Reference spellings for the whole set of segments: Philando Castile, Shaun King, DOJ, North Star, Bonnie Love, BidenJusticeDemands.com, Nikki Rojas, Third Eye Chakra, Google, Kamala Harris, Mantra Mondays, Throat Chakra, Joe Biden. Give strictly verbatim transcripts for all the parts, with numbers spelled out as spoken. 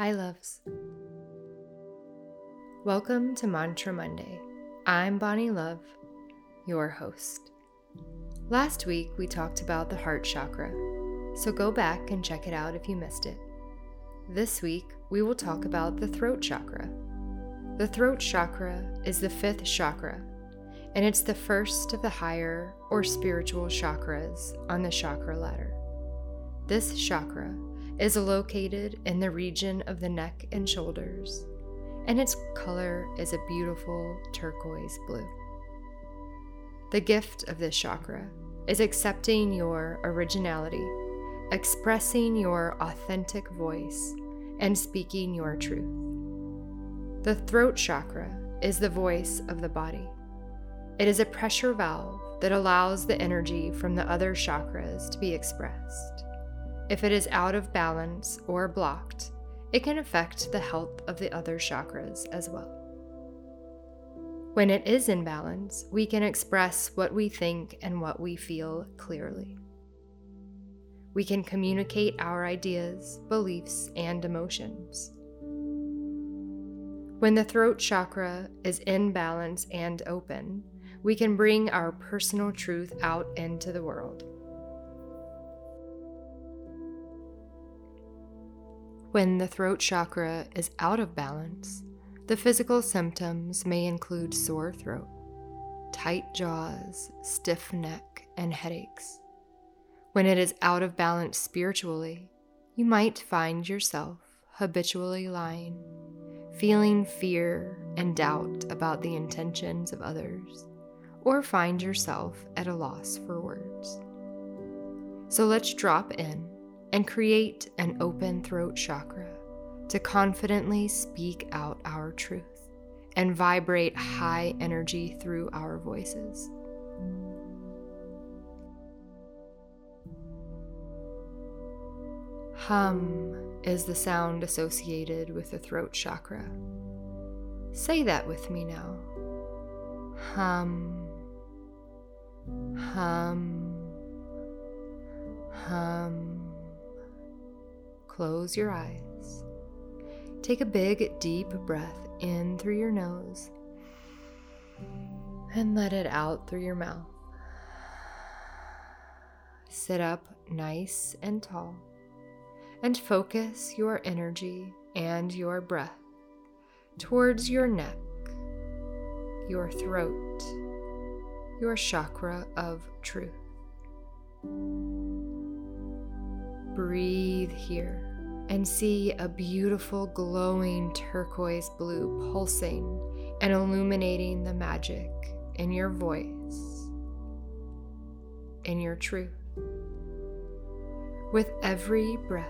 Hi loves. Welcome to Mantra Monday. I'm Bonnie Love, your host. Last week we talked about the heart chakra, so go back and check it out if you missed it. This week we will talk about the throat chakra. The throat chakra is the fifth chakra, and it's the first of the higher or spiritual chakras on the chakra ladder. This chakra is located in the region of the neck and shoulders, and its color is a beautiful turquoise blue. The gift of this chakra is accepting your originality, expressing your authentic voice, and speaking your truth. The throat chakra is the voice of the body. It is a pressure valve that allows the energy from the other chakras to be expressed. If it is out of balance or blocked, it can affect the health of the other chakras as well. When it is in balance, we can express what we think and what we feel clearly. We can communicate our ideas, beliefs, and emotions. When the throat chakra is in balance and open, we can bring our personal truth out into the world. When the throat chakra is out of balance, the physical symptoms may include sore throat, tight jaws, stiff neck, and headaches. When it is out of balance spiritually, you might find yourself habitually lying, feeling fear and doubt about the intentions of others, or find yourself at a loss for words. So let's drop in and create an open throat chakra to confidently speak out our truth and vibrate high energy through our voices. Hum is the sound associated with the throat chakra. Say that with me now. Hum, hum, hum. Close your eyes. Take a big, deep breath in through your nose and let it out through your mouth. Sit up nice and tall and focus your energy and your breath towards your neck, your throat, your chakra of truth. Breathe here and see a beautiful glowing turquoise blue pulsing and illuminating the magic in your voice, in your truth. With every breath,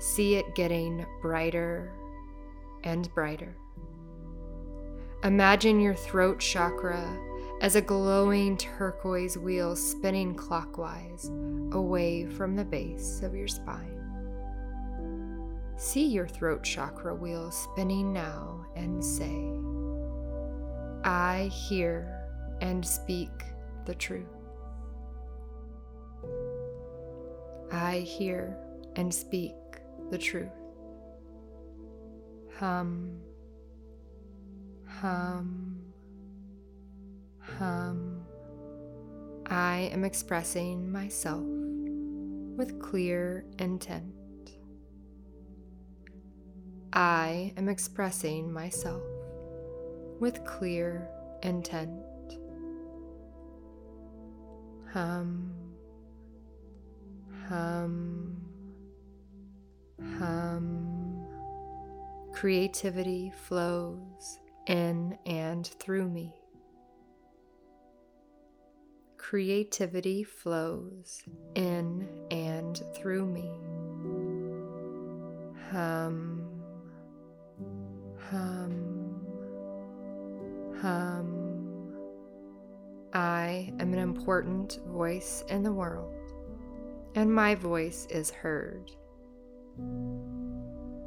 see it getting brighter and brighter. Imagine your throat chakra as a glowing turquoise wheel spinning clockwise away from the base of your spine. See your throat chakra wheel spinning now and say, I hear and speak the truth. I hear and speak the truth. Hum, hum. Hum, I am expressing myself with clear intent. I am expressing myself with clear intent. Hum, hum, hum. Creativity flows in and through me. Creativity flows in and through me. Hum, hum, hum. I am an important voice in the world, and my voice is heard.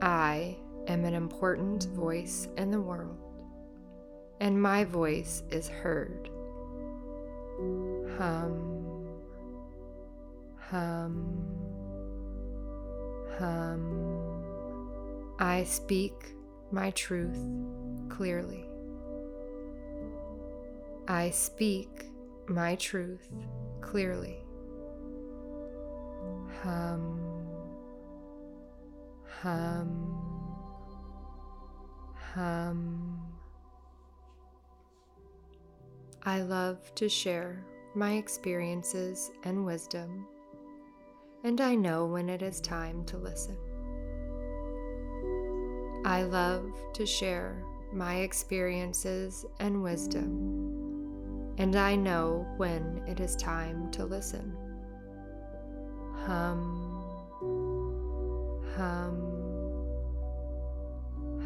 I am an important voice in the world, and my voice is heard. Hum, hum, hum. I speak my truth clearly. I speak my truth clearly. Hum, hum, hum. I love to share my experiences and wisdom, and I know when it is time to listen. I love to share my experiences and wisdom, and I know when it is time to listen. Hum, hum,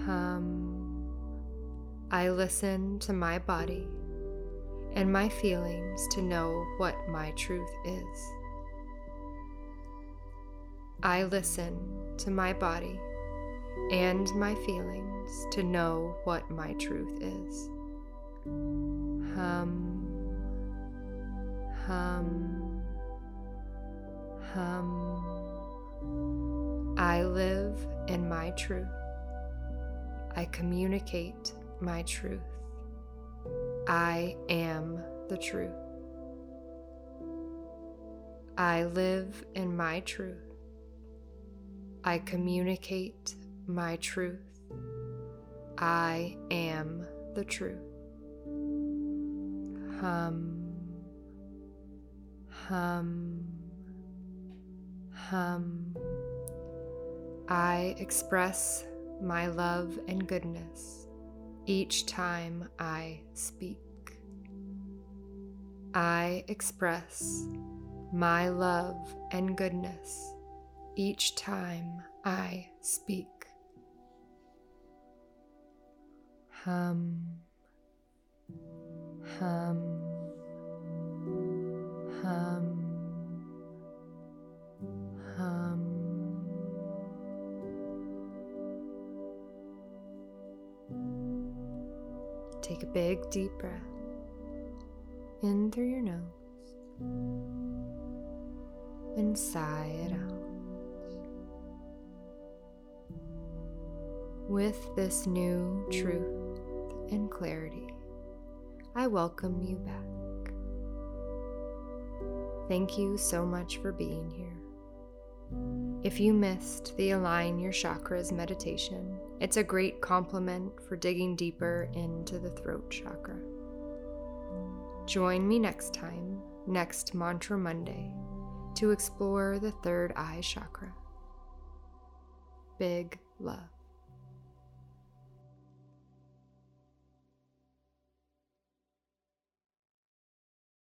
hum. I listen to my body and my feelings to know what my truth is. I listen to my body and my feelings to know what my truth is. Hum, hum, hum. I live in my truth. I communicate my truth. I am the truth. I live in my truth. I communicate my truth. I am the truth. Hum, hum, hum. I express my love and goodness each time I speak. I express my love and goodness each time I speak. Hum, hum, hum, hum. Take a big deep breath in through your nose and sigh it out. With this new truth and clarity, I welcome you back. Thank you so much for being here. If you missed the Align Your Chakras meditation, it's a great compliment for digging deeper into the throat chakra. Join me next time, next Mantra Monday, to explore the third eye chakra. Big love.